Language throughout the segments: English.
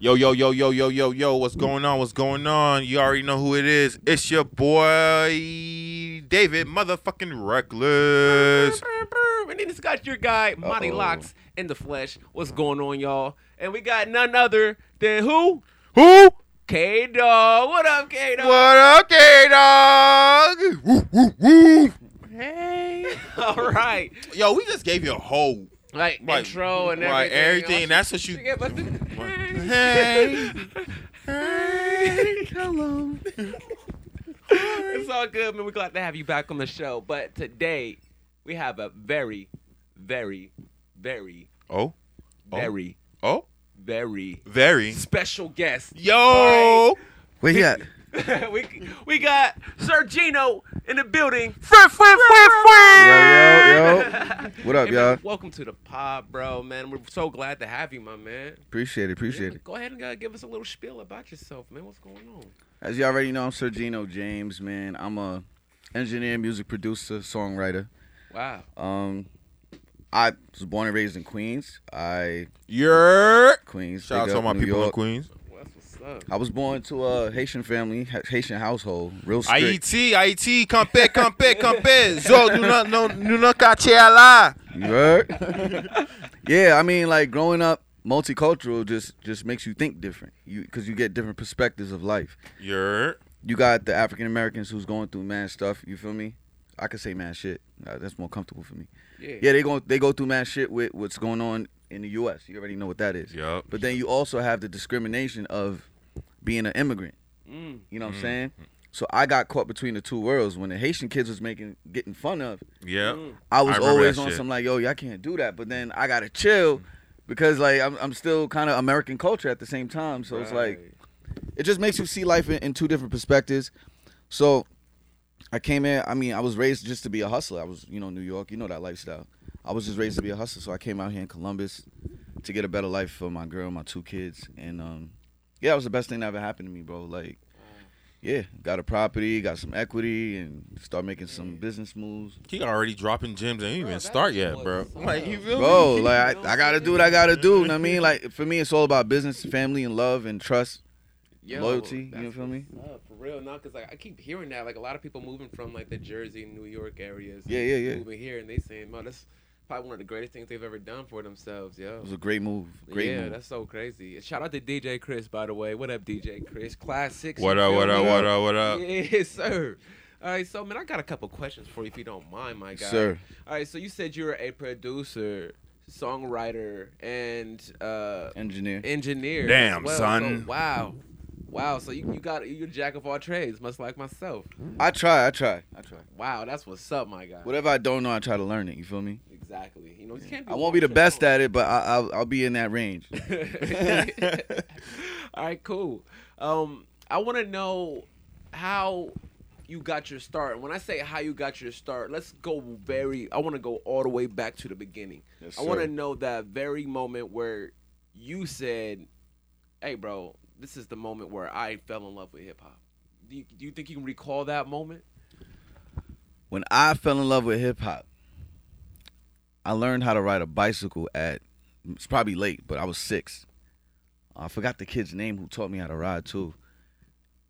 Yo, what's going on? What's going on? You already know who it is. It's your boy, David motherfucking Reckless. And then it's got your guy, Monty Locks in the flesh. What's going on, y'all? And we got none other than who? Who? K-Dog. What up, K-Dog? What up, K-Dog? Woo, woo, woo. Hey. All right. Yo, we just gave you a whole like intro and everything. Right, everything. That's what you... Hey. Hey. Hello. It's all good, man. We're glad to have you back on the show. But today, we have a very, very, very... Oh? Very. Oh? Very. Very. Special guest. Yo! Where he at? We got Sergino in the building. Yo. What up, y'all? Man, welcome to the pod, bro, man. We're so glad to have you, my man. Appreciate it. Go ahead and give us a little spiel about yourself, man. What's going on? As you already know, I'm Sergino James, man. I'm a engineer, music producer, songwriter. Wow. I was born and raised in Queens. Queens. Shout out to all my people in Queens. I was born to a Haitian family, Haitian household, real strict. IET, compé. Zo, nous caché à la. You heard? Yeah, I mean, like, growing up multicultural just makes you think different, because you get different perspectives of life. You heard? You got the African Americans who's going through mad stuff, you feel me? I could say mad shit. That's more comfortable for me. Yeah, they go through mad shit with what's going on in the U.S. You already know what that is. Yep. But then you also have the discrimination of being an immigrant. Mm. You know what I'm saying? So I got caught between the two worlds. When the Haitian kids was getting fun of, I was always on some like, yo, y'all can't do that. But then I got to chill because like I'm still kind of American culture at the same time. So It's like, it just makes you see life in two different perspectives. So I came in, I mean, I was raised just to be a hustler. I was, New York, you know that lifestyle. I was just raised to be a hustler, so I came out here in Columbus to get a better life for my girl, my two kids. And, it was the best thing that ever happened to me, bro. Like, got a property, got some equity, and start making some business moves. He already dropping gems and didn't even start yet, bro. Like, you feel me? Bro, like, I got to do what I got to do, you know what I mean? Like, for me, it's all about business, family, and love, and trust. Yo, loyalty, you feel me? For real, no, because like, I keep hearing that. Like, a lot of people moving from, like, the Jersey, New York areas. Yeah. Moving here, and they saying, man, that's probably one of the greatest things they've ever done for themselves, yo. It was a great move. Great move. Yeah, that's so crazy. Shout out to DJ Kris, by the way. What up, DJ Kris? Classics. What up? Yes, sir. All right, so, man, I got a couple questions for you, if you don't mind, my guy. Sure. All right, so you said you were a producer, songwriter, and... engineer. Damn, well, son. So, wow. Wow, so you're a jack of all trades, much like myself. I try. Wow, that's what's up, my guy. Whatever I don't know, I try to learn it. You feel me? Exactly. You can't be. I won't be the best at it, but I'll be in that range. All right, cool. I want to know how you got your start. When I say how you got your start, I want to go all the way back to the beginning. Yes, sir. I want to know that very moment where you said, "Hey, bro, this is the moment where I fell in love with hip-hop." Do you think you can recall that moment? When I fell in love with hip-hop, I learned how to ride a bicycle it's probably late, but I was 6. I forgot the kid's name who taught me how to ride, too.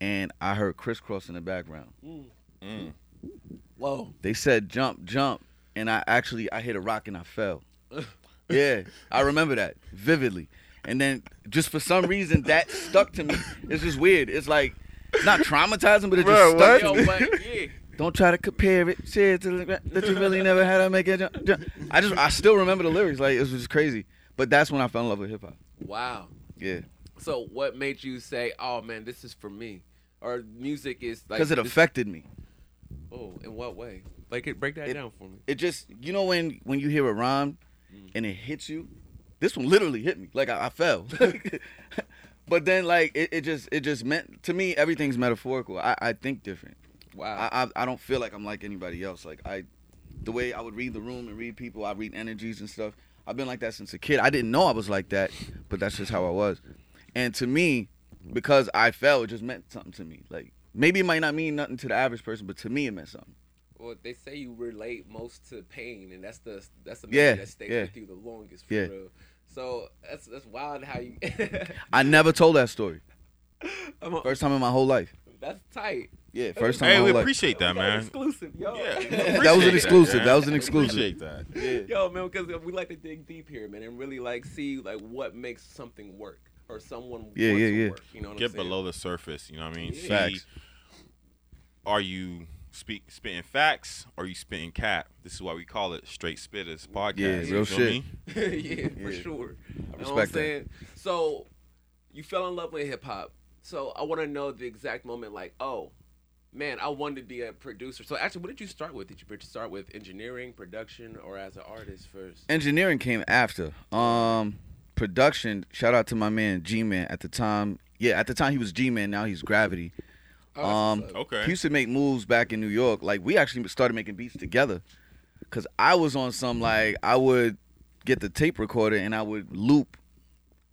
And I heard Kris Kross in the background. Mm. Whoa. They said, "Jump, jump." And I hit a rock and I fell. Yeah, I remember that vividly. And then, just for some reason, that stuck to me. It's just weird. It's like, it's not traumatizing, but it just stuck to me. Don't try to compare it that you really never had to make it. I still remember the lyrics. Like, it was just crazy. But that's when I fell in love with hip hop. Wow. Yeah. So what made you say, "Oh man, this is for me," or music is like? Because it affected me. Oh, in what way? Like, break that down for me. It just, when you hear a rhyme, and it hits you. This one literally hit me. Like, I fell. But then, like, it just meant... To me, everything's metaphorical. I think different. Wow. I don't feel like I'm like anybody else. Like, the way I would read the room and read people, I read energies and stuff. I've been like that since a kid. I didn't know I was like that, but that's just how I was. And to me, because I fell, it just meant something to me. Like, maybe it might not mean nothing to the average person, but to me it meant something. Well, they say you relate most to pain, and that's the memory that stays with you the longest, for real. So that's wild how you. I never told that story. First time in my whole life. That's tight. Yeah, first time. Hey, we appreciate that, man. Exclusive, yo. Yeah, that was an exclusive. That was an exclusive. Appreciate that. Yeah. Yo, man, because we like to dig deep here, man, and really like see like what makes something work or someone. Yeah. Work, you know what I'm saying? Get below the surface. You know what I mean? Yeah. Facts. Are you spitting facts or are you spitting cap? This is why we call it Straight Spitters Podcast. Yeah, real shit. For sure. I respect know what I'm saying? That. So you fell in love with hip hop. So I want to know the exact moment, like, oh, man, I wanted to be a producer. So actually, what did you start with? Did you start with engineering, production, or as an artist first? Engineering came after. Production, shout out to my man G-Man at the time. Yeah, at the time he was G-Man, now he's Gravity. Oh, okay. He used to make moves back in New York. Like, we actually started making beats together because I was on some, like, I would get the tape recorder and I would loop.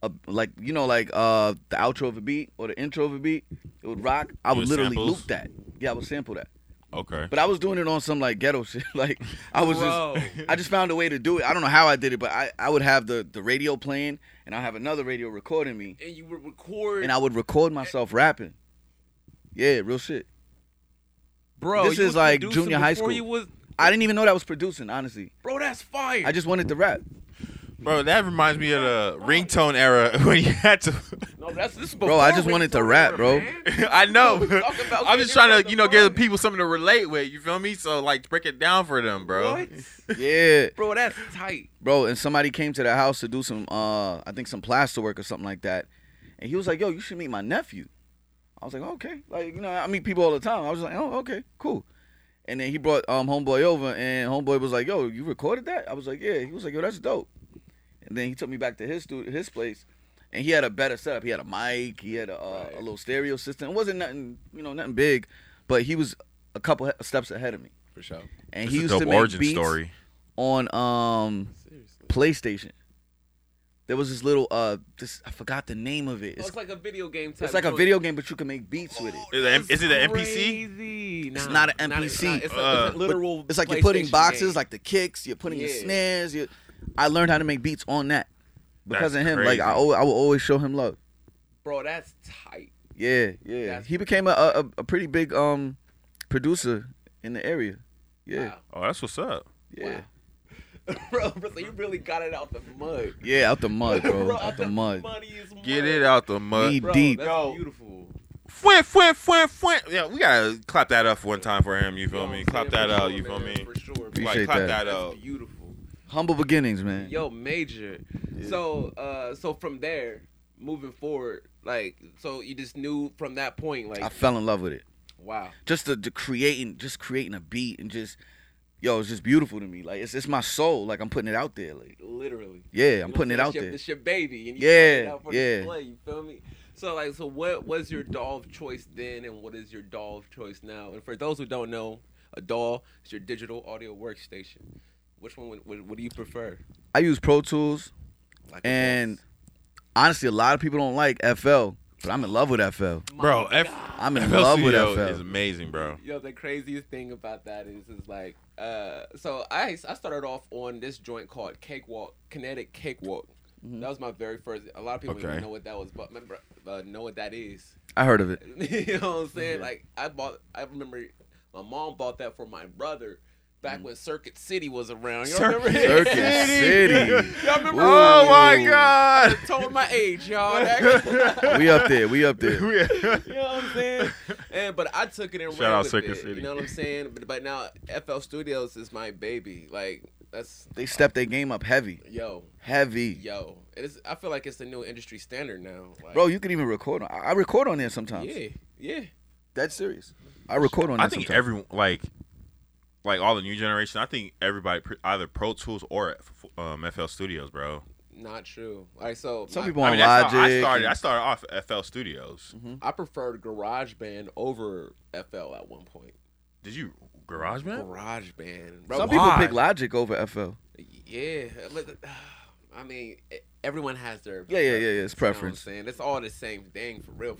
The outro of a beat or the intro of a beat, it would rock. I would literally loop that. Yeah, I would sample that. Okay. But I was doing it on some like ghetto shit. Like I was I just found a way to do it. I don't know how I did it, but I would have the radio playing and I'd have another radio recording me. And you would record. And I would record myself rapping. Yeah, real shit. Bro, this is like junior high school. I didn't even know that was producing, honestly. Bro, that's fire. I just wanted to rap. Bro, that reminds me of the ringtone era when you had to. No, this is before. Bro, I just wanted to rap, bro. I know. I'm just trying to, give people something to relate with. You feel me? So, like, break it down for them, bro. What? Yeah. Bro, that's tight. Bro, and somebody came to the house to do some, I think, some plaster work or something like that. And he was like, yo, you should meet my nephew. I was like, okay. Like, I meet people all the time. I was like, oh, okay, cool. And then he brought Homeboy over, and Homeboy was like, yo, you recorded that? I was like, yeah. He was like, yo, that's dope. And then he took me back to his place, and he had a better setup. He had a mic. He had a little stereo system. It wasn't nothing, nothing big, but he was a couple steps ahead of me. For sure. And he used to make beats on PlayStation. There was this little, I forgot the name of it. It's like a video game type. It's like a video game, but you can make beats with it. Is it an MPC? It's not an MPC. It's a literal. It's like you're putting boxes, game. Like the kicks. You're putting the snares. I learned how to make beats on that because that's of him. Crazy. Like I will always show him love. Bro, that's tight. Yeah. That's he became a pretty big producer in the area. Yeah. Wow. Oh, that's what's up. Yeah. Wow. bro, so you really got it out the mud. Yeah, out the mud, bro. Out the mud. Get it out the mud. Deep. That's beautiful. Yeah, we gotta clap that up one time for him. You feel me? Clap that out. You feel me? For sure. Appreciate that. Clap that out. Beautiful. Humble beginnings, man. Yo, major. Yeah. So from there, moving forward, like, so you just knew from that point, like. I fell in love with it. Wow. Just the creating a beat and just, it's just beautiful to me. Like, it's my soul. Like, I'm putting it out there. Like, literally. Yeah, I'm putting it out there. It's your baby. And you put it out for display, you feel me? So, like, so what was your doll of choice then and what is your doll of choice now? And for those who don't know, a doll is your digital audio workstation. Which one? What do you prefer? I use Pro Tools, and honestly, a lot of people don't like FL, but I'm in love with FL. Bro, I'm in love with FL. It's amazing, bro. Yo, the craziest thing about that is like, so I started off on this joint called Cakewalk, Kinetic Cakewalk. Mm-hmm. That was my very first. A lot of people don't even know what that was, but remember, know what that is. I heard of it. You know what I'm saying? Yeah. Like I remember my mom bought that for my brother. Back when Circuit City was around. Y'all remember Circuit City. Y'all remember? Oh, my God. I told my age, y'all. We up there. You know what I'm saying? But I took it and ran with Circuit City. You know what I'm saying? But now FL Studios is my baby. Like, they stepped their game up heavy. Yo. I feel like it's the new industry standard now. Like, bro, you can even record on. I record on there sometimes. Yeah. That's serious. I record on there sometimes. I think everyone, like all the new generation, I think everybody either Pro Tools or FL Studios, bro. Not true. Like so, some people on Logic. I started off FL Studios. Mm-hmm. I preferred GarageBand over FL at one point. Did you GarageBand? GarageBand. Bro, some people pick Logic over FL. Yeah. I mean, everyone has their it's preference. You know what I'm saying? It's all the same thing for real.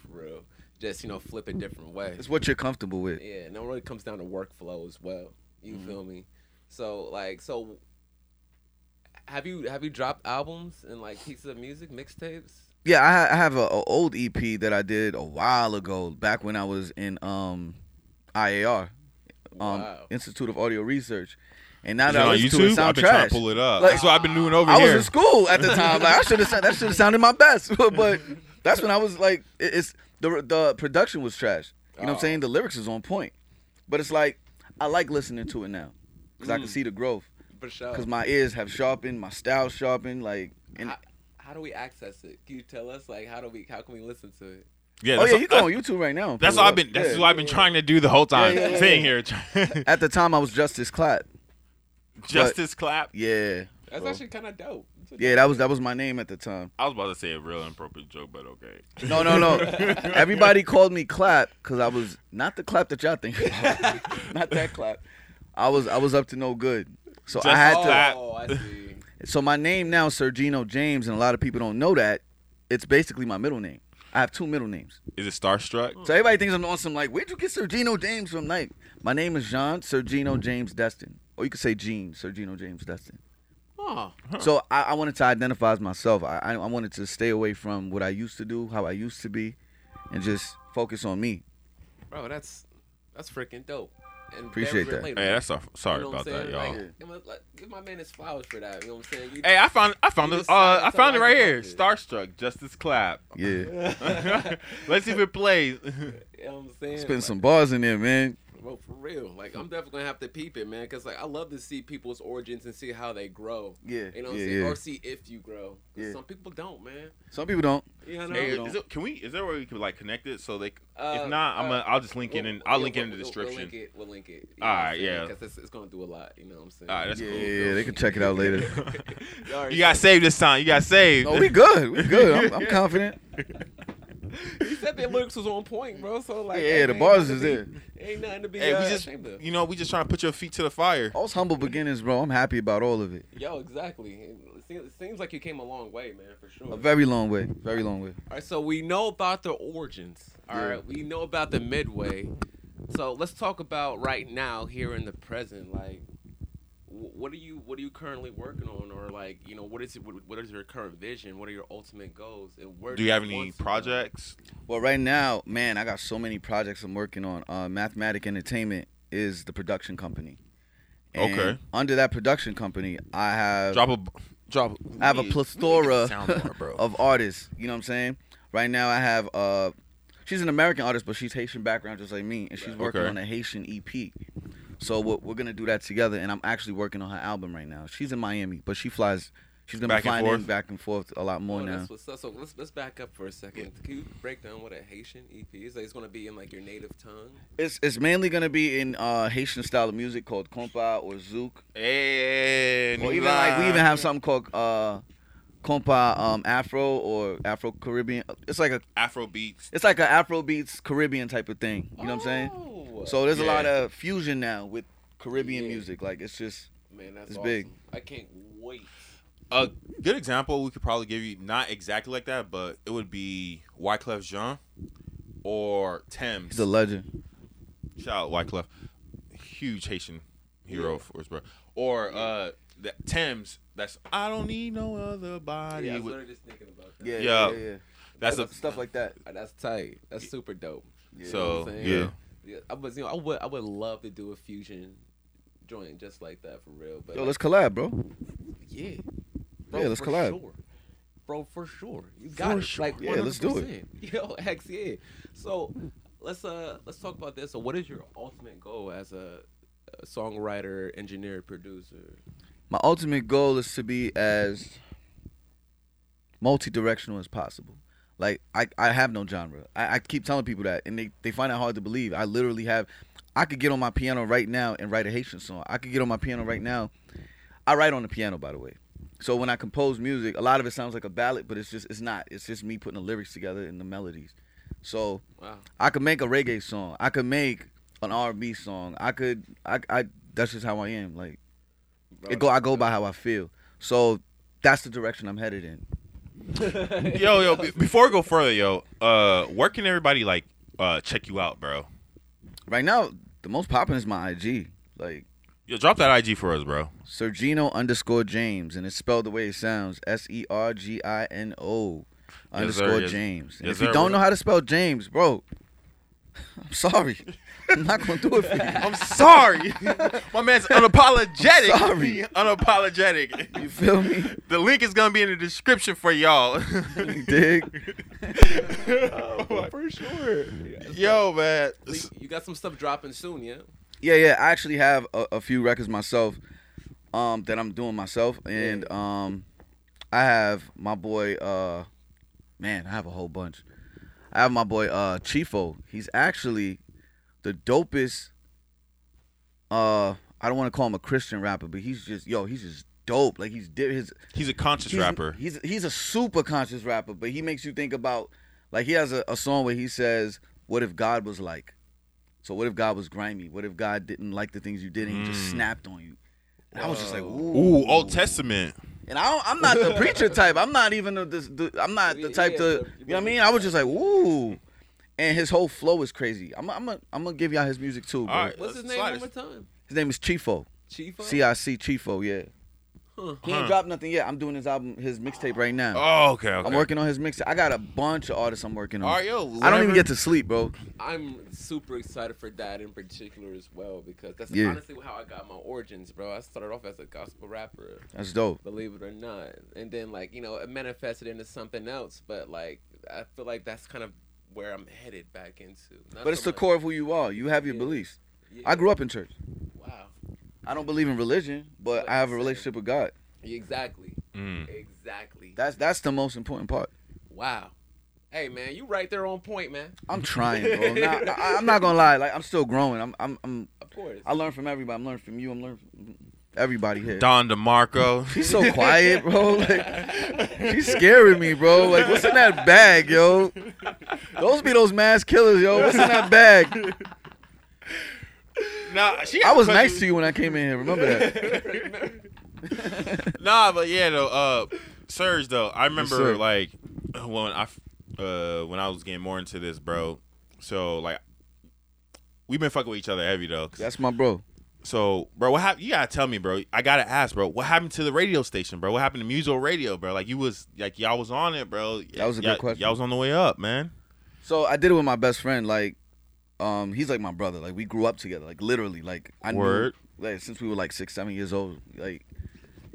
Just flip it different way. It's what you're comfortable with. Yeah, and it really comes down to workflow as well. You feel me? So, Have you dropped albums and like pieces of music, mixtapes? Yeah, I have an old EP that I did a while ago, back when I was in IAR, Institute of Audio Research. And now that I listen to it, sound trash. I've been trying to pull it up. Like, that's what I've been doing over here. I was in school at the time. Like, that should have sounded my best. But that's when I was like, it's the production was trash. You know what I'm saying? The lyrics is on point. But it's like, I like listening to it now because I can see the growth. For sure. Because my ears have sharpened, my style sharpened. Like, and how do we access it? Can you tell us, like, how can we listen to it? Yeah, you go on YouTube right now. That's what I've been trying to do the whole time. Yeah. Sitting here. At the time, I was Justice Clap. Justice Clap? Yeah. That's actually kind of dope. Yeah, that was my name at the time. I was about to say a real inappropriate joke, but okay. No. Everybody called me Clap because I was not the clap that y'all think about. Not that clap. I was up to no good. So I had to. Clap. Oh, I see. So my name now is Sergino James, and a lot of people don't know that. It's basically my middle name. I have two middle names. Is it Starstruck? So everybody thinks I'm on some like, where'd you get Sergino James from? Like, my name is Jean Sergino James Destin. Or you could say Gene Sergino James Destin. Oh. Huh. So I wanted to identify as myself. I wanted to stay away from what I used to do, how I used to be, and just focus on me. Bro, that's freaking dope. And appreciate that. Hey, that's sorry about that, y'all. Like, give my man his flowers for that. You know what I'm saying? Hey, I found it right here. Starstruck, Justice Clap. Yeah. Let's see if it plays. You know what I'm saying? Spitting some bars in there, man. Bro, for real. Like, I'm definitely gonna have to peep it, man, because like I love to see people's origins and see how they grow. Yeah. You know what I'm saying? Yeah. Or see if you grow. Yeah. Some people don't, man. Some people don't. Yeah, no. Hey, is there a way we can like connect it so they? If not, I'll just link it and I'll link it in the description. We'll link it. All right, yeah. Because it's gonna do a lot. You know what I'm saying? All right, that's cool. Yeah, they can check it out later. You got saved this time. You got saved. No, we good. I'm confident. You said their lyrics was on point, bro. So like, yeah, the bars is there. Ain't nothing to be ashamed of. You know, we just trying to put your feet to the fire. All humble beginnings, bro. I'm happy about all of it. Yo, exactly. It seems like you came a long way, man, for sure. A very long way. Very long way. All right, so we know about the origins. All right, we know about the midway. So let's talk about right now, here in the present. Like, what are you currently working on, or like, you know, what is your current vision? What are your ultimate goals? And where do you have any projects? Well, right now, man, I got so many projects I'm working on. Mathematic Entertainment is the production company. And okay. Under that production company, I have a plethora of artists. You know what I'm saying? Right now, I have she's an American artist, but she's Haitian background just like me, and she's working on a Haitian EP. So we're gonna do that together, and I'm actually working on her album right now. She's in Miami, but she flies. She's gonna be flying in back and forth a lot more now. That's what's up. So let's back up for a second. Yeah. Can you break down what a Haitian EP is? Like, it's gonna be in like your native tongue. It's mainly gonna be in Haitian style of music called Kompa or Zouk. Hey, or even like we even have something called Kompa Afro or Afro-Caribbean. It's like a Afro beats. It's like an Afro beats Caribbean type of thing. You know what I'm saying? So there's a lot of fusion now with Caribbean music. Like, it's just, man, that's awesome. Big. I can't wait. A good example we could probably give you, not exactly like that, but it would be Wyclef Jean or Tems. He's a legend. Shout out Wyclef. Huge Haitian hero for us, bro. Or Tems, that's I don't need no other body. Yeah, I was just thinking about that. Yeah. That's stuff like that. That's tight. That's super dope. Yeah. So, yeah. Yeah, I would love to do a fusion joint just like that for real. But let's collab, bro. Yeah, bro, let's collab, bro, for sure. You got it, like 100%. Yeah, let's do it. Yo, hex yeah. So let's talk about this. So what is your ultimate goal as a songwriter, engineer, producer? My ultimate goal is to be as multi-directional as possible. Like, I have no genre. I keep telling people that, and they find it hard to believe. I literally have... I could get on my piano right now and write a Haitian song. I could get on my piano right now. I write on the piano, by the way. So when I compose music, a lot of it sounds like a ballad, but it's not. It's just me putting the lyrics together and the melodies. So wow. I could make a reggae song. I could make an R&B song. That's just how I am. Like, I go by how I feel. So that's the direction I'm headed in. yo, before we go further, where can everybody like check you out, bro? Right now, the most poppin' is my IG. Like, Yo, drop that IG for us, bro. Sergino_James, and it's spelled the way it sounds: Sergino _James. And if you don't know how to spell James, bro, I'm sorry. I'm not gonna do it for you. I'm sorry. My man's unapologetic. Sorry. Unapologetic. You feel me? The link is gonna be in the description for y'all. You dig? Oh, for sure. Yeah, yo, man. You got some stuff dropping soon, yeah? Yeah. I actually have a few records myself that I'm doing myself. And I have my boy, man, I have a whole bunch. I have my boy Chifo. He's actually the dopest. I don't want to call him a Christian rapper, but he's just dope. Like he's a conscious rapper. He's a super conscious rapper, but he makes you think about, like, he has a song where he says, "What if God was like?" So what if God was grimy? What if God didn't like the things you did and He just snapped on you? And I was just like, ooh, Old Testament. And I'm not the preacher type. I'm not even the type to, you know what I mean? I was just like, ooh. And his whole flow is crazy. I'm gonna give y'all his music too, bro. All right, what's his name one more time? His name is Chifo. Chifo? C-I-C, Chifo, yeah. Huh. He ain't dropped nothing yet. I'm doing his album, his mixtape right now. Oh, okay. I'm working on his mixtape. I got a bunch of artists I'm working on. All right, yo, I don't even get to sleep, bro. I'm super excited for that in particular as well, because that's honestly how I got my origins, bro. I started off as a gospel rapper. That's dope. Believe it or not. And then, like, you know, it manifested into something else. But, like, I feel like that's kind of where I'm headed back into. But it's the core of who you are. You have your beliefs. Yeah. I grew up in church. Wow. I don't believe in religion, but I have a relationship with God. Exactly. Mm. Exactly. That's the most important part. Wow. Hey, man, you right there on point, man. I'm trying, bro. Now, I'm not gonna lie. Like, I'm still growing. I'm. Of course. I learn from everybody. I'm learning from you. I'm learning from everybody here. Don DeMarco. She's so quiet, bro. Like, she's scaring me, bro. Like, what's in that bag, yo? Those be those mass killers, yo. What's in that bag? Nah, I was nice to you when I came in here. Remember that? Nah, but yeah, though. Surge, though. I remember, like, when I was getting more into this, bro. So, like, we've been fucking with each other heavy, though. That's my bro. So, bro, what happened? You gotta tell me, bro. I gotta ask, bro. What happened to the radio station, bro? What happened to Mutual Radio, bro? Like, y'all was on it, bro. That was a good question. Y'all was on the way up, man. So I did it with my best friend, like. He's like my brother. Like, we grew up together. Like, literally. Like, I knew, like, since we were like 6, 7 years old. Like,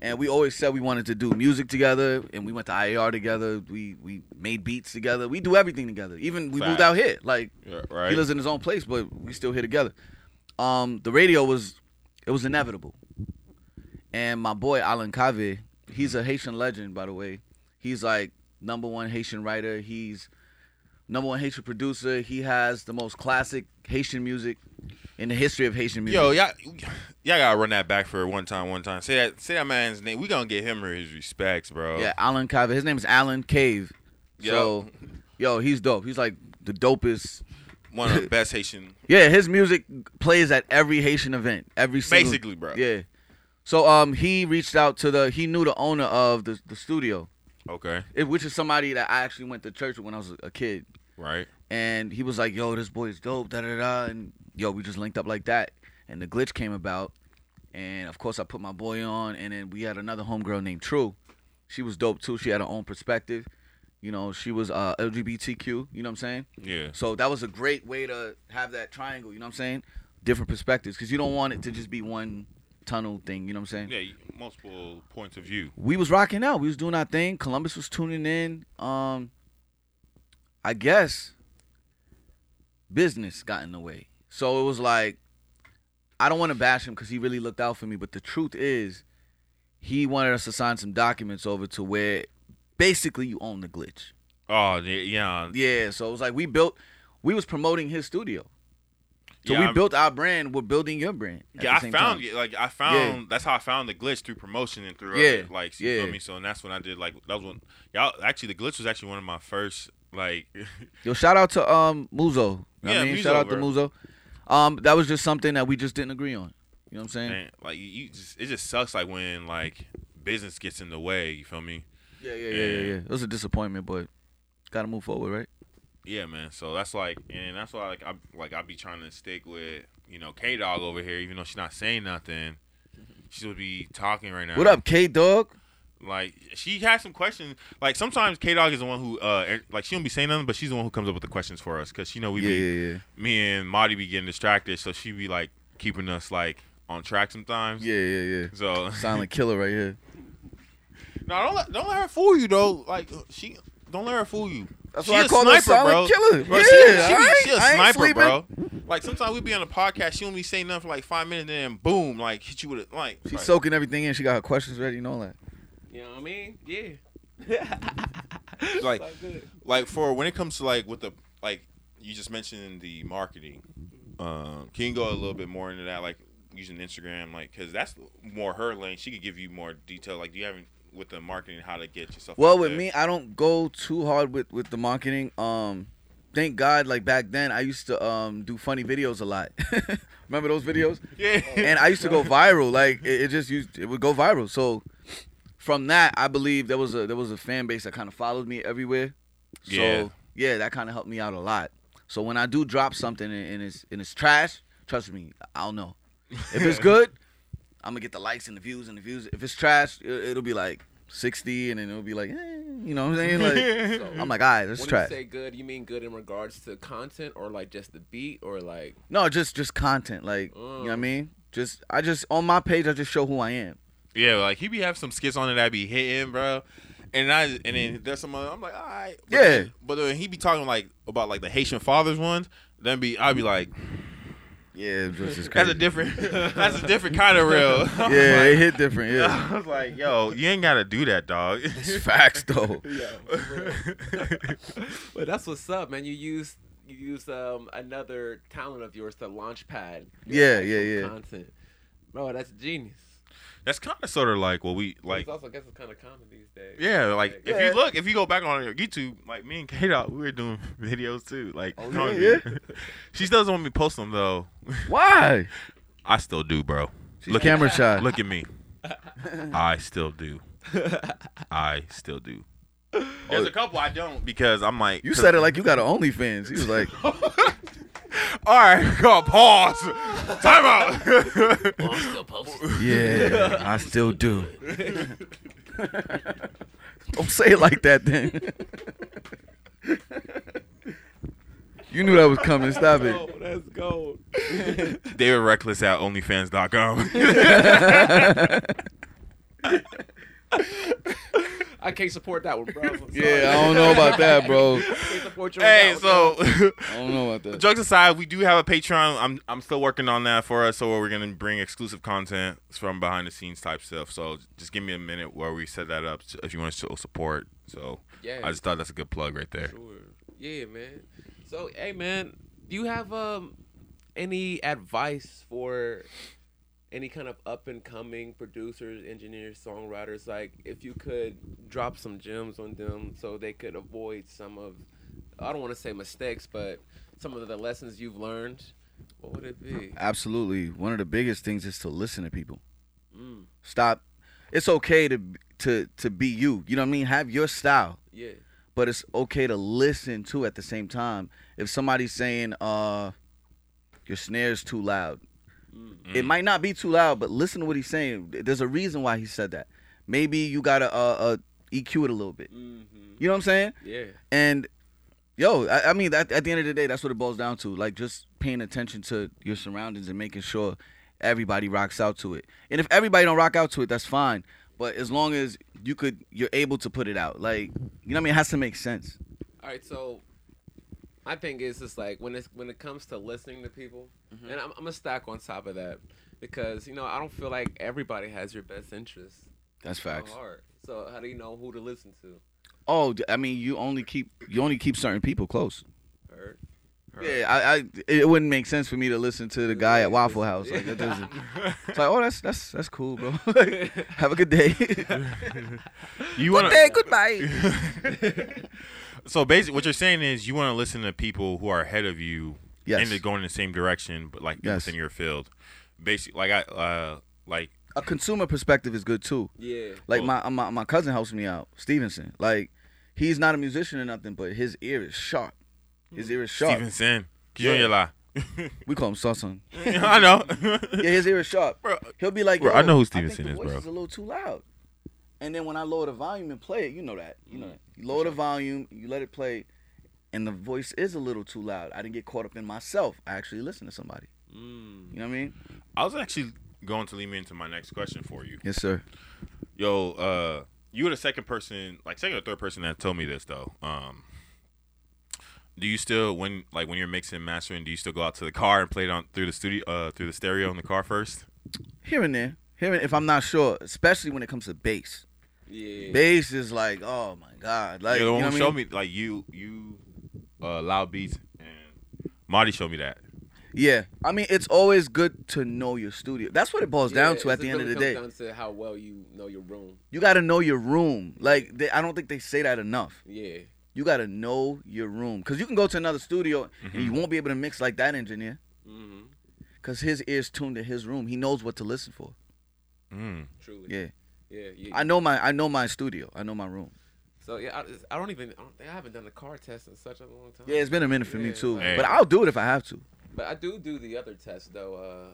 and we always said we wanted to do music together. And we went to IAR together. We made beats together. We do everything together. Even we moved out here. Like, he lives in his own place, but we still here together. The radio was inevitable. And my boy Alan Cave, he's a Haitian legend, by the way. He's like number one Haitian writer. He's number one Haitian producer. He has the most classic Haitian music in the history of Haitian music. Yo, y'all gotta run that back for one time. Say that man's name. We gonna get him his respects, bro. Yeah, Alan Cave. His name is Alan Cave. Yep. So, yo, he's dope. He's like the dopest. One of the best Haitian. Yeah, his music plays at every Haitian event. Every single. Basically, bro. Yeah. So he reached out to he knew the owner of the studio. Okay. Which is somebody that I actually went to church with when I was a kid. Right. And he was like, yo, this boy's dope, da-da-da. And, yo, we just linked up like that. And The Glitch came about. And, of course, I put my boy on. And then we had another homegirl named True. She was dope, too. She had her own perspective. You know, she was LGBTQ. You know what I'm saying? Yeah. So that was a great way to have that triangle. You know what I'm saying? Different perspectives. Because you don't want it to just be one tunnel thing. You know what I'm saying? Yeah, multiple points of view. We was rocking out. We was doing our thing. Columbus was tuning in. I guess business got in the way. So it was like, I don't want to bash him because he really looked out for me. But the truth is, he wanted us to sign some documents over to where basically you own The Glitch. Oh, yeah. Yeah, so it was like we was promoting his studio. So yeah, we built our brand. We're building your brand. Yeah, that's how I found The Glitch, through promotion and through other, like, you know me. So, and that's when I did, like, that was when y'all actually, The Glitch was actually one of my first, like. Yo, shout out to Muzo. Yeah, I mean, Muzo, shout out to Muzo. That was just something that we just didn't agree on. You know what I'm saying? Man, like, it just sucks, like, when, like, business gets in the way. You feel me? Yeah. It was a disappointment, but gotta move forward, right? Yeah, man. So that's like, and that's why, like, I be trying to stick with, you know, K Dog over here, even though she's not saying nothing. she would be talking right now. What up, K-Dog? Like, she has some questions. Like, sometimes K-Dog is the one who, like, she don't be saying nothing, but she's the one who comes up with the questions for us. Because, you know, we me and Marty be getting distracted, so she be, like, keeping us, like, on track sometimes. Yeah. So silent killer right here. No, don't let her fool you, though. Like, she... Don't let her fool you. That's why I call her silent killer. Bro, yeah, she a sniper, bro. Like, sometimes we be on a podcast, she don't be saying nothing for like 5 minutes, and then boom, like hit you with a like. She's soaking everything in. She got her questions ready and all that. You know what I mean? Yeah. like for when it comes to like with the like you just mentioned the marketing. Can you go a little bit more into that? Like using Instagram, like because that's more her lane. She could give you more detail. Like, do you have any with the marketing, how to get yourself well with there? Me, I don't go too hard with the marketing. Thank God, like back then I used to do funny videos a lot. Remember those videos? Yeah. And I used to go viral. Like it would go viral. So from that, I believe there was a fan base that kind of followed me everywhere. So yeah, that kind of helped me out a lot. So when I do drop something and it's trash, trust me, I'll know. If it's good, I'm gonna get the likes and the views and the views. If it's trash, it'll be like 60, and then it'll be like, you know what I'm saying? Like, so I'm like, all right, that's trash. When you say good, you mean good in regards to content or like just the beat or like? No, just content. Like, you know what I mean? I just on my page, I just show who I am. Yeah, like he be having some skits on it that I be hitting, bro. And then there's some other, I'm like, all right. But when he be talking like about like the Haitian fathers ones, then I'd be like. Yeah, just as crazy. That's a different kind of real. Yeah, it hit different. Yeah, I was like, yo, you ain't gotta do that, dog. It's facts, though. Yeah, but that's what's up, man. You use another talent of yours to launch pad. Yeah. Content, bro. That's genius. That's kind of sort of like what we like. It's also, I guess, it's kind of common these days. Yeah, like if you go back on YouTube, like me and K-Dot, we were doing videos too. Like, yeah. She still doesn't want me to post them though. Why? I still do, bro. She's look camera shy. Look at me. I still do. There's a couple I don't because I'm like. You said it like you got an OnlyFans. He was like. All right, go pause. Time out. Well, I'm still posting. Yeah, I still do. Don't say it like that, then. You knew that was coming. Stop it. Oh, that's gold. David Reckless at OnlyFans.com. I can't support that one, bro. Yeah, I don't know about that, bro. I don't know about that. Jokes aside, we do have a Patreon. I'm still working on that for us, so we're gonna bring exclusive content from behind the scenes type stuff. So just give me a minute where we set that up if you want to show support. So yeah, I just thought that's a good plug right there. Sure. Yeah, man. So hey, man, do you have any advice for any kind of up-and-coming producers, engineers, songwriters, like if you could drop some gems on them so they could avoid some of, I don't want to say mistakes, but some of the lessons you've learned, what would it be? Absolutely. One of the biggest things is to listen to people. Stop. It's okay to be you. You know what I mean? Have your style. Yeah. But it's okay to listen to at the same time. If somebody's saying, your snare's too loud. It might not be too loud, but listen to what he's saying. There's a reason why he said that. Maybe you gotta EQ it a little bit. Mm-hmm. You know what I'm saying? Yeah. And I mean, at the end of the day, that's what it boils down to. Like, just paying attention to your surroundings and making sure everybody rocks out to it. And if everybody don't rock out to it, that's fine. But as long as you're able to put it out, like, you know what I mean? It has to make sense. All right, so. My thing is just like when it comes to listening to people, mm-hmm. and I'm a stack on top of that because, you know, I don't feel like everybody has your best interest. That's facts. So how do you know who to listen to? Oh, I mean, you only keep certain people close. Heard. Yeah, it wouldn't make sense for me to listen to the guy at Waffle House. Like, that doesn't. It's like, oh, that's cool, bro. Have a good day. Goodbye. So basically, what you're saying is you want to listen to people who are ahead of you, yes, and going in the same direction, but like, yes, within your field. Basically, like a consumer perspective is good too. Yeah. Like my cousin helps me out, Stevenson. Like, he's not a musician or nothing, but his ear is sharp. Stevenson, yeah. We call him Sussun. I know. Yeah, his ear is sharp. Bro, he'll be like, bro, I know who Stevenson is, bro. Voice is a little too loud. And then when I lower the volume and play it, you know that. You know that. You lower the volume, you let it play, and the voice is a little too loud. I didn't get caught up in myself. I actually listened to somebody. Mm. You know what I mean? I was actually going to lead me into my next question for you. Yes, sir. Yo, you were the second person, like second or third person that told me this, though. Do you still, when you're mixing and mastering, do you still go out to the car and play it on through the studio, through the stereo in the car first? Here and there. If I'm not sure, especially when it comes to bass. Yeah. Bass is like, oh my God. Like, yeah, the one who showed me, like, you Loud Beats and Marty showed me that. Yeah. I mean, it's always good to know your studio. That's what it boils down to at the end of the day. It comes down to how well you know your room. You got to know your room. Like, I don't think they say that enough. Yeah. You got to know your room. Because you can go to another studio and you won't be able to mix like that engineer. Because his ear's tuned to his room. He knows what to listen for. Mm. Truly. Yeah. Yeah. I know my studio. I know my room. So yeah, I haven't done the car test in such a long time. Yeah, it's been a minute for me too. But I'll do it if I have to. But I do the other tests though.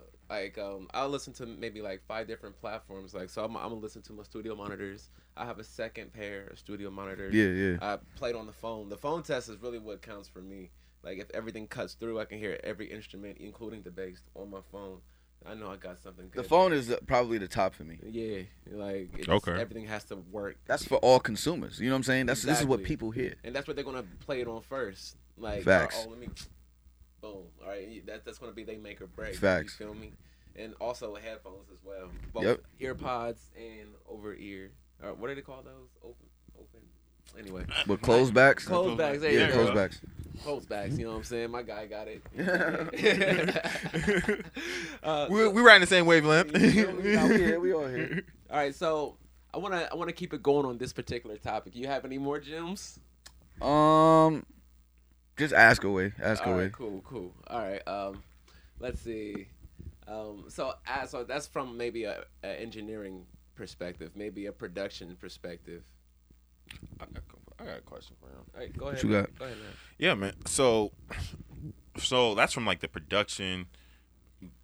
I'll listen to maybe like 5 different platforms. Like so, I'm gonna listen to my studio monitors. I have a second pair of studio monitors. Yeah. I played on the phone. The phone test is really what counts for me. Like if everything cuts through, I can hear every instrument, including the bass, on my phone. I know I got something good. The phone is probably the top for me. Yeah, like everything has to work. That's for all consumers. You know what I'm saying? This is what people hear, and that's what they're gonna play it on first. Like, facts. Oh, let me, boom. All right, that's gonna be they make or break. Facts. You feel me? And also headphones as well. Both EarPods and over ear. Right, what do they call those? Open. Anyway. But closed backs. Closed backs. Yeah, closed backs. Post bags, you know what I'm saying? My guy got it. We riding the same wavelength. we all here. All right, so I wanna keep it going on this particular topic. You have any more gems? Just ask away. All right, cool. All right. Let's see. So that's from maybe a engineering perspective, maybe a production perspective. I got a question for him. All right, go ahead. What you got? Go ahead, man. Yeah, man. So that's from like the production,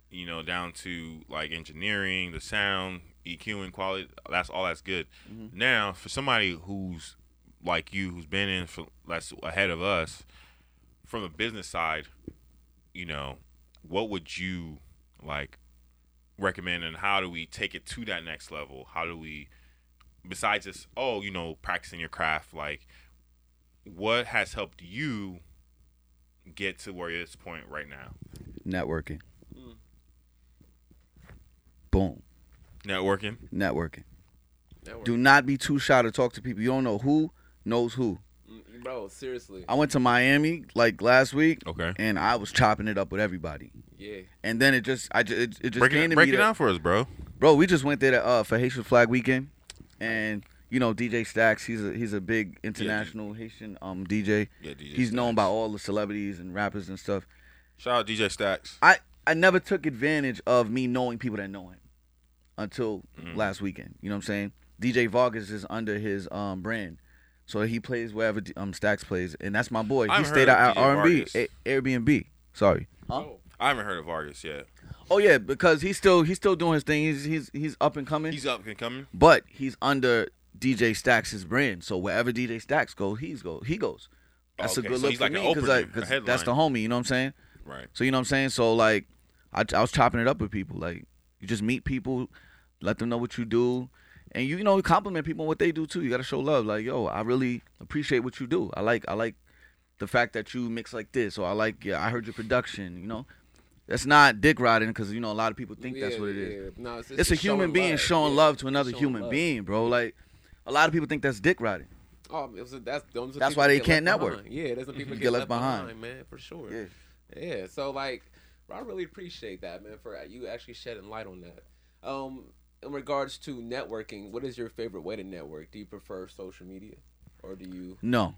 you know, down to like engineering, the sound, EQ, and quality. That's all. That's good. Mm-hmm. Now, for somebody who's like you, who's been in for that's ahead of us, from the business side, you know, what would you like recommend, and how do we take it to that next level? How do we? Besides just, you know, practicing your craft, like, what has helped you get to where you're at this point right now? Networking. Mm. Boom. Networking. Do not be too shy to talk to people. You don't know who knows who. Bro, seriously. I went to Miami, like, last week. Okay. And I was chopping it up with everybody. Yeah. And then it just came to me. Break it down for us, bro. Bro, we just went there for Haitian Flag Weekend. And you know DJ Stacks, he's a big international Haitian DJ. Yeah, DJ he's Stacks. Known by all the celebrities and rappers and stuff. Shout out DJ Stacks. I never took advantage of me knowing people that know him until last weekend. You know what I'm saying? DJ Vargas is under his brand, so he plays wherever Stacks plays, and that's my boy. He stayed at our Airbnb. Sorry. Huh? Oh. I haven't heard of Vargas yet. Oh yeah, because he's still doing his thing. He's up and coming. He's up and coming. But he's under DJ Stacks' brand, so wherever DJ Stacks goes, he goes. That's a good look for me because that's the homie. You know what I'm saying? Right. So you know what I'm saying. So like, I was chopping it up with people. Like you just meet people, let them know what you do, and you compliment people on what they do too. You gotta show love. Like yo, I really appreciate what you do. I like the fact that you mix like this, or I heard your production. You know. That's not dick riding because, you know, a lot of people think that's what it is. Yeah. No, it's a human being showing love to another human being, bro. Like, a lot of people think that's dick riding. Oh, that's why they can't network. Yeah, that's when people get left behind, man, for sure. Yeah, so, like, I really appreciate that, man, for you actually shedding light on that. In regards to networking, what is your favorite way to network? Do you prefer social media or do you? No.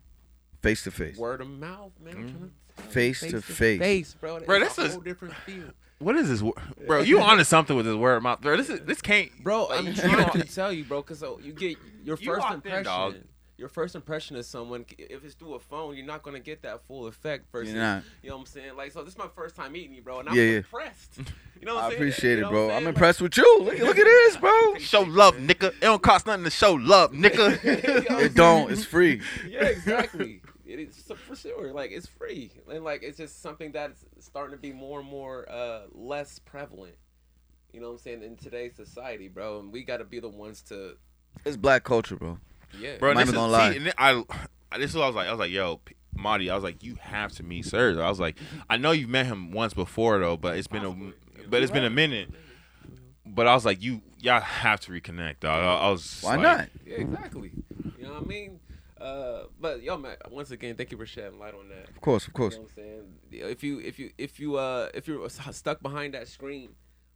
Face to face. Word of mouth, man. Face to face, bro. This is a whole different field. What is this, bro? You onto something with this word of mouth, bro? This can't, bro. I'm trying to tell you, bro, because you get your first impression. your first impression of someone, if it's through a phone, you're not going to get that full effect versus, you know what I'm saying? Like, so this is my first time meeting you, bro, and I'm impressed. You know what I'm saying? I appreciate it, bro. I'm impressed with you. Look at this, bro. Show love, nigga. It don't cost nothing to show love, nigga. It don't. It's free. Yeah, exactly. It's for sure, like, it's free, and like, it's just something that's starting to be more and more less prevalent, you know what I'm saying, in today's society, bro. And we got to be the ones to, it's black culture, bro. Yeah, bro, this is, lie. See, and this is what I was like yo, Marty, I was like, you have to meet Serge. I was like, I know you've met him once before though, but it's been a minute. But I was like, y'all have to reconnect, dog. I was, why like, not? Yeah, exactly. You know what I mean? But yo, Matt, once again, thank you for shedding light on that. Of course. You know what I'm saying? If you're stuck behind that screen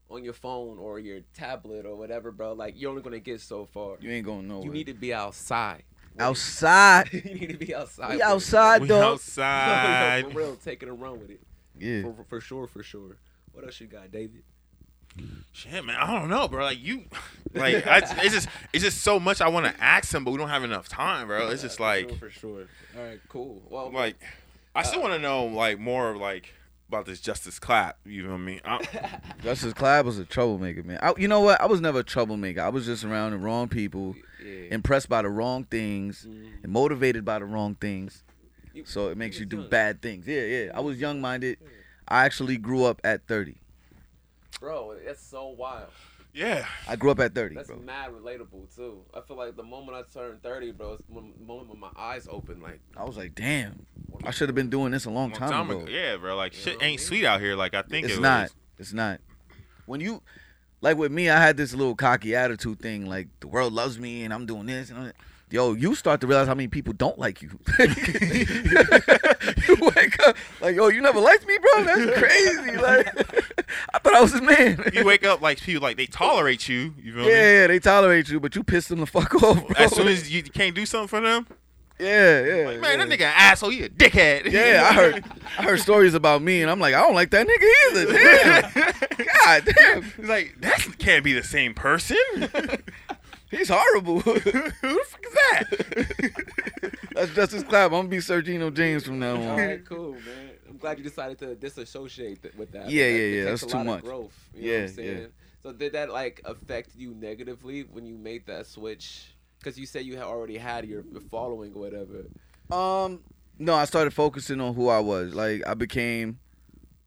on your phone or your tablet or whatever, bro, like, you're only gonna get so far. You ain't going nowhere. You need to be outside. You need to be outside. We outside, dog. For real, taking a run with it. Yeah. For sure. What else you got, David? Shit, man, I don't know, bro. It's just so much I want to ask him, but we don't have enough time, bro. It's just like for sure. All right, cool. Well, like, I still want to know like more like about this Justice Clap. You know what I mean? Justice Clap was a troublemaker, man. You know what? I was never a troublemaker. I was just around the wrong people, impressed by the wrong things, and motivated by the wrong things. So it makes you do bad things. Yeah. I was young-minded. I actually grew up at 30. Bro, that's so wild. Yeah. I grew up at 30, that's bro. That's mad relatable, too. I feel like the moment I turned 30, bro, it's the moment when my eyes opened. Like, I was like, damn, I should have been doing this a long time ago. Yeah, bro. Like, shit ain't sweet out here. Like, I think it's not. It's not. When you, like, with me, I had this little cocky attitude thing. Like, the world loves me, and I'm doing this, and I'm yo, you start to realize how many people don't like you. You wake up like, yo, you never liked me, bro? That's crazy. Like, I thought I was a man. You wake up like people, like, they tolerate you. You feel me? Yeah, they tolerate you, but you piss them the fuck off, bro. As soon as you can't do something for them? Yeah. Like, man, that nigga an asshole. He a dickhead. Yeah, I heard stories about me, and I'm like, I don't like that nigga either. Damn. God damn. It's like, that can't be the same person. He's horrible. Who the fuck is that? That's Justice Clap. I'm going to be Sergino James from now on. All right, cool, man. I'm glad you decided to disassociate with that. Yeah. That's too much. Growth, you know what I'm saying? Yeah. So did that, like, affect you negatively when you made that switch? Because you said you had already had your following or whatever. No, I started focusing on who I was. Like, I became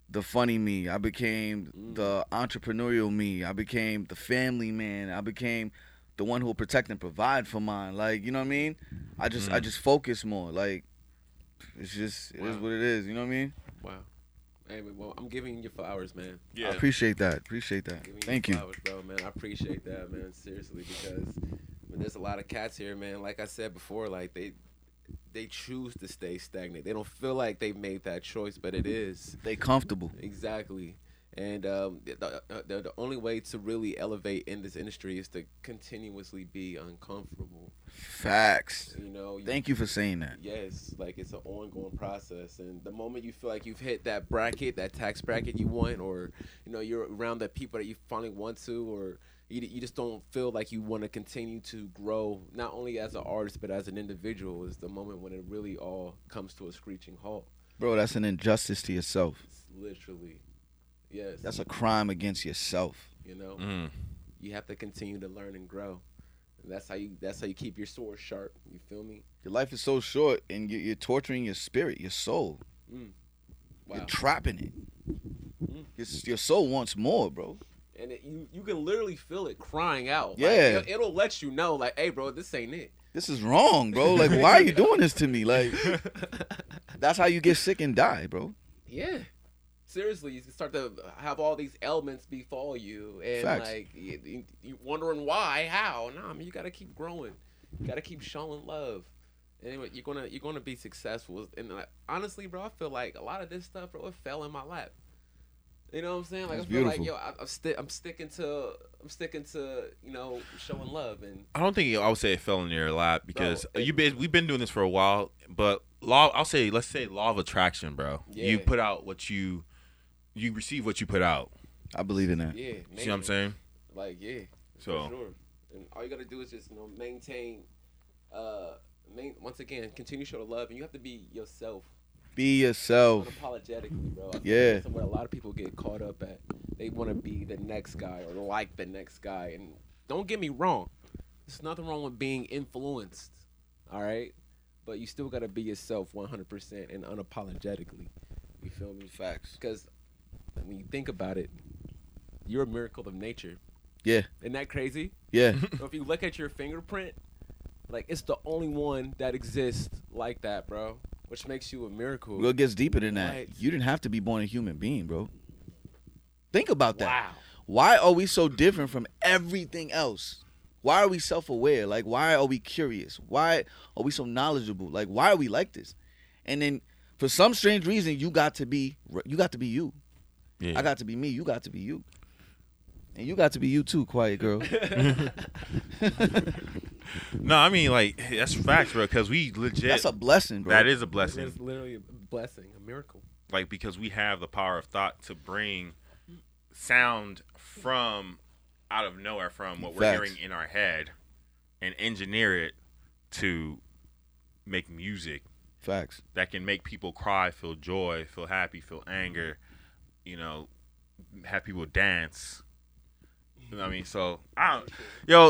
the funny me. I became the entrepreneurial me. I became the family man. I became the one who will protect and provide for mine. Like, you know what I mean? I just focus more. Like, it's just, it is what it is. You know what I mean? Wow. Anyway, well, I'm giving you flowers, man. Yeah. I appreciate that. Thank you. Flowers, bro, man. I appreciate that, man. Seriously, because there's a lot of cats here, man. Like I said before, like, they choose to stay stagnant. They don't feel like they made that choice, but it is. They comfortable. Exactly. And the only way to really elevate in this industry is to continuously be uncomfortable. Facts. You know. Thank you for saying that. Yes, like, it's an ongoing process. And the moment you feel like you've hit that bracket, that tax bracket you want, or, you know, you're around the people that you finally want to, or you just don't feel like you want to continue to grow, not only as an artist but as an individual, is the moment when it really all comes to a screeching halt. Bro, that's an injustice to yourself. It's literally. Yes. That's a crime against yourself. You know, you have to continue to learn and grow. And that's how you keep your sword sharp. You feel me? Your life is so short, and you're torturing your spirit, your soul. Wow. You're trapping it. Your soul wants more, bro. And you can literally feel it crying out. Yeah. Like, it'll let you know, like, hey, bro, this ain't it. This is wrong, bro. Like, why are you doing this to me? Like, that's how you get sick and die, bro. Yeah. Seriously, you start to have all these ailments befall you, and facts. Like you wondering why, how. Nah, I mean, you gotta keep growing, you gotta keep showing love. Anyway, you're gonna be successful. And like, honestly, bro, I feel like a lot of this stuff, bro, it fell in my lap. You know what I'm saying? Like, that's beautiful. Like, yo, I'm sticking to you know, showing love. And I don't think I would say it fell in your lap, because bro, we've been doing this for a while. But let's say law of attraction, bro. Yeah. You put out what you receive what you put out. I believe in that. Yeah, see what I'm saying? Like, yeah. So, for sure. And all you got to do is just, you know, maintain once again, continue to show the love, and you have to be yourself. Be yourself. Unapologetically, bro. Yeah. That's what a lot of people get caught up at. They want to be the next guy or like the next guy. And don't get me wrong. There's nothing wrong with being influenced, all right? But you still got to be yourself 100% and unapologetically. You feel me? Facts. Because when you think about it, you're a miracle of nature. Yeah. Isn't that crazy? Yeah. So if you look at your fingerprint, like, it's the only one that exists like that, bro, which makes you a miracle. Well, it gets deeper than that. Right. You didn't have to be born a human being, bro. Think about that. Wow. Why are we so different from everything else? Why are we self-aware? Like, why are we curious? Why are we so knowledgeable? Like, why are we like this? And then, for some strange reason, you got to be you. Yeah. I got to be me. You got to be you. And you got to be you too, quiet girl. No, I mean, like, that's facts, bro, because we legit. That's a blessing, bro. That is a blessing. It is literally a blessing, a miracle. Like, because we have the power of thought to bring sound from out of nowhere, from what we're hearing in our head, and engineer it to make music. Facts. That can make people cry, feel joy, feel happy, feel anger, you know, have people dance. You know what I mean? So,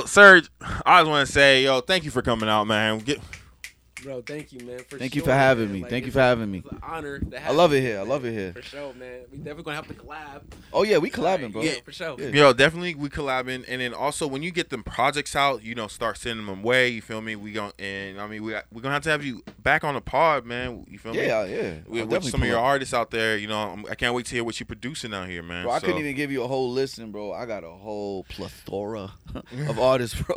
Serge, I just want to say, thank you for coming out, man. Bro, thank you, man. Thank you for having me. Thank you for having me. It's an honor to have you. I love it here. I love it here. For sure, man. We definitely going to have to collab. Oh, yeah. We collabing, bro. Yeah, for sure. Yeah. Definitely we collabing. And then also, when you get them projects out, start sending them away. You feel me? We're going to have you back on the pod, man. You feel me? Yeah. With some of your artists out there, I can't wait to hear what you're producing out here, man. Bro, I couldn't even give you a whole listen, bro. I got a whole plethora of artists, bro.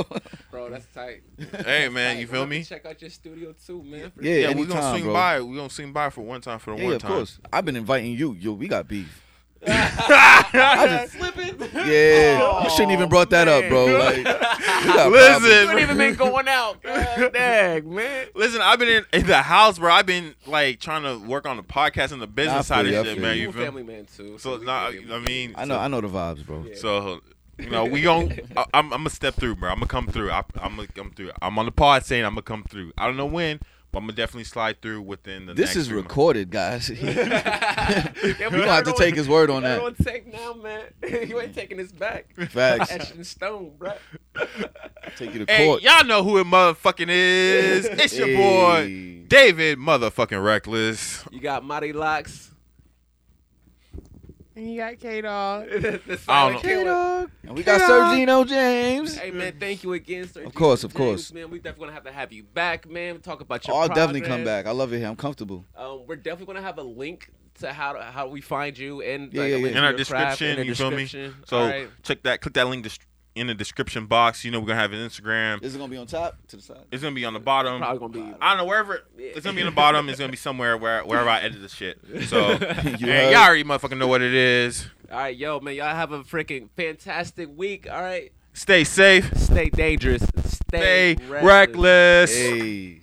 Bro, that's tight. Hey, man. You feel me? Check out your studio too, man. Yeah, we're gonna swing by. We're gonna swing by for one time for the one time. Yeah, of course. I've been inviting you. Yo, we got beef. I just slipping. Yeah, you shouldn't even brought that up, bro. Like, listen, you ain't even been going out. Dang, man. Listen, I've been in the house, bro. I've been like trying to work on the podcast and the business side of shit, man. You feel family man too. So I know the vibes, bro. Yeah. So. We gon'. I'm gonna step through, bro. I'm gonna come through. I'm gonna come through. I'm on the pod saying I'm gonna come through. I don't know when, but I'm gonna definitely slide through within the. This next is recorded, months. Guys. We gonna have to take his word on that. Don't take now, man. You ain't taking this back. Facts. Etched in stone, bro. Take you to court. Hey, y'all know who it motherfucking is. It's your boy David motherfucking Reckless. You got Marty Locks. And you got K-Dog. K-Dog. And we got Sergino James. Hey, man, thank you again, Sergino. Of course. Man, we definitely going to have you back, man. Talk about your project. I'll definitely come back. I love it here. I'm comfortable. We're definitely going to have a link to how we find you and in our description. You feel me? So check that. Click that link in the description box. We're going to have an Instagram. Is it going to be on top? To the side? It's going to be on the bottom. Probably going to be. I don't know. Wherever. Yeah. It's going to be in the bottom. It's going to be somewhere wherever I edit this shit. So, y'all already motherfucking know what it is. All right, man. Y'all have a freaking fantastic week. All right. Stay safe. Stay dangerous. Stay reckless. Hey.